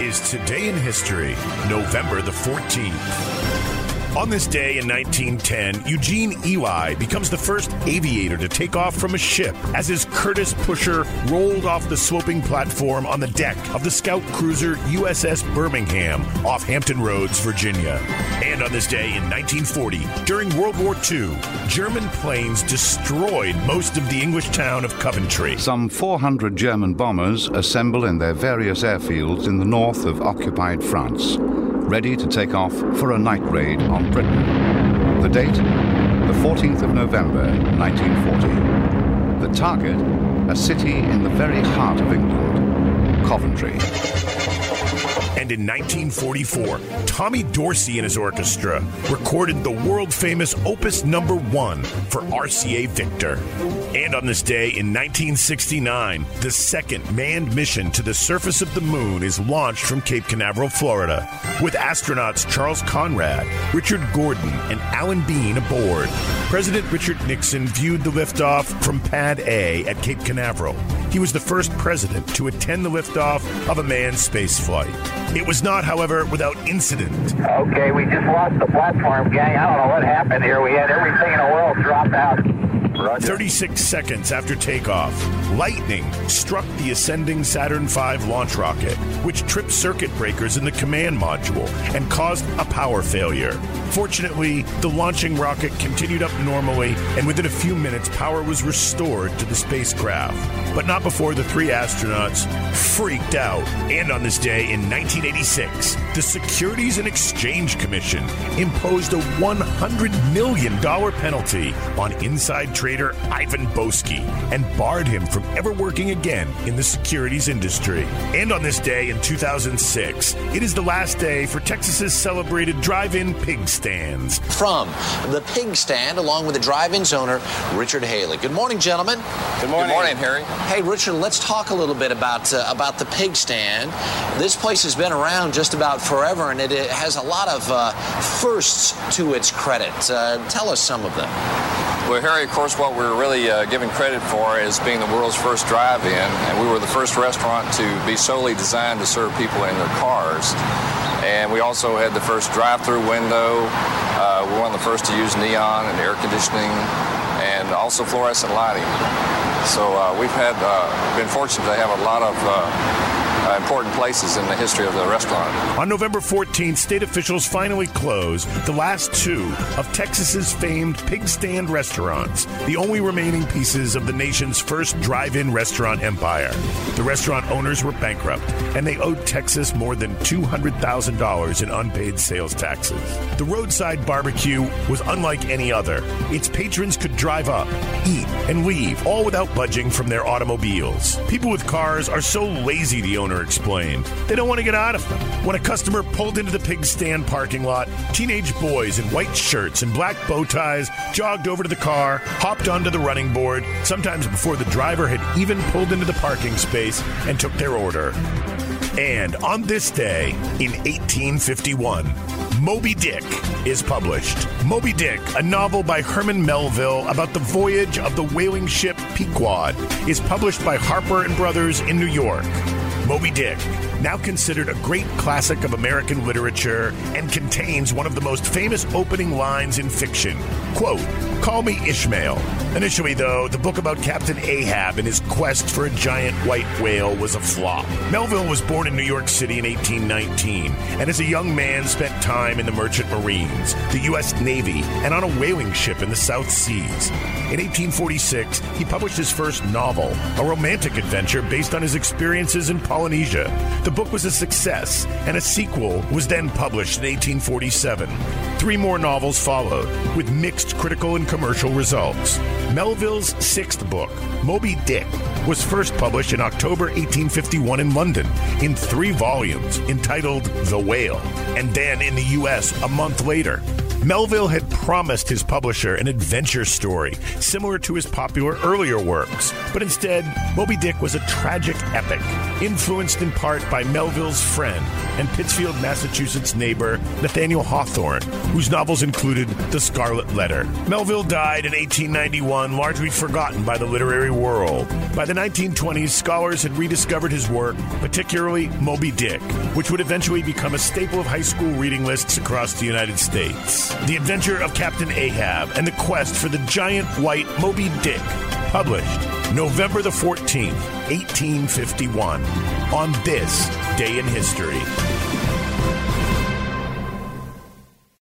is Today in History, November the 14th. On this day in 1910, Eugene Ely becomes the first aviator to take off from a ship as his Curtiss pusher rolled off the sloping platform on the deck of the scout cruiser USS Birmingham off Hampton Roads, Virginia. And on this day in 1940, during World War II, German planes destroyed most of the English town of Coventry. Some 400 German bombers assemble in their various airfields in the north of occupied France, ready to take off for a night raid on Britain. The date, the 14th of November, 1940. The target, a city in the very heart of England, Coventry. And in 1944, Tommy Dorsey and his orchestra recorded the world-famous Opus Number 1 for RCA Victor. And on this day in 1969, the second manned mission to the surface of the moon is launched from Cape Canaveral, Florida, with astronauts Charles Conrad, Richard Gordon, and Alan Bean aboard. President Richard Nixon viewed the liftoff from Pad A at Cape Canaveral. He was the first president to attend the liftoff of a manned space flight. It was not, however, without incident. Okay, we just lost the platform, gang. I don't know what happened here. We had everything in the world dropped out. Roger. 36 seconds after takeoff, lightning struck the ascending Saturn V launch rocket, which tripped circuit breakers in the command module and caused a power failure. Fortunately, the launching rocket continued up normally, and within a few minutes, power was restored to the spacecraft. But not before the three astronauts freaked out. And on this day in 1986, the Securities and Exchange Commission imposed a $100 million penalty on inside trader Ivan Boski and barred him from ever working again in the securities industry. And on this day in 2006, it is the last day for Texas's celebrated drive-in pig stands. From the pig stand, along with the drive-in's owner, Richard Haley. Good morning, gentlemen. Good morning. Good morning, Harry. Hey, Richard, let's talk a little bit about the pig stand. This place has been around just about forever, and it has a lot of firsts to its credit. Tell us some of them. Well, Harry, of course, what we're really giving credit for is being the world's first drive-in, and we were the first restaurant to be solely designed to serve people in their cars. And we also had the first drive-through window. We were one of the first to use neon and air conditioning, and also fluorescent lighting. So we've had been fortunate to have a lot of important places in the history of the restaurant. On November 14th, state officials finally closed the last two of Texas's famed pig stand restaurants, the only remaining pieces of the nation's first drive-in restaurant empire. The restaurant owners were bankrupt, and they owed Texas more than $200,000 in unpaid sales taxes. The roadside barbecue was unlike any other. Its patrons could drive up, eat, and leave, all without budging from their automobiles. People with cars are so lazy, the owner explained. They don't want to get out of them. When a customer pulled into the pig stand parking lot, teenage boys in white shirts and black bow ties jogged over to the car, hopped onto the running board, sometimes before the driver had even pulled into the parking space, and took their order. And on this day, in 1851, Moby Dick is published. Moby Dick, a novel by Herman Melville about the voyage of the whaling ship Pequod, is published by Harper and Brothers in New York. Moby Dick, now considered a great classic of American literature, and contains one of the most famous opening lines in fiction. Quote, "Call me Ishmael." Initially, though, the book about Captain Ahab and his quest for a giant white whale was a flop. Melville was born in New York City in 1819, and as a young man spent time in the Merchant Marines, the U.S. Navy, and on a whaling ship in the South Seas. In 1846, he published his first novel, a romantic adventure based on his experiences in Polynesia. The book was a success, and a sequel was then published in 1847. Three more novels followed, with mixed critical and commercial results. Melville's sixth book, Moby Dick, was first published in October 1851 in London in three volumes entitled The Whale, and then in the U.S. a month later. Melville had promised his publisher an adventure story similar to his popular earlier works, but instead, Moby Dick was a tragic epic, influenced in part by Melville's friend and Pittsfield, Massachusetts neighbor Nathaniel Hawthorne, whose novels included The Scarlet Letter. Melville died in 1891, largely forgotten by the literary world. By the 1920s, scholars had rediscovered his work, particularly Moby Dick, which would eventually become a staple of high school reading lists across the United States. The Adventure of Captain Ahab and the Quest for the Giant White Moby Dick, published November the 14th, 1851, on this day in history.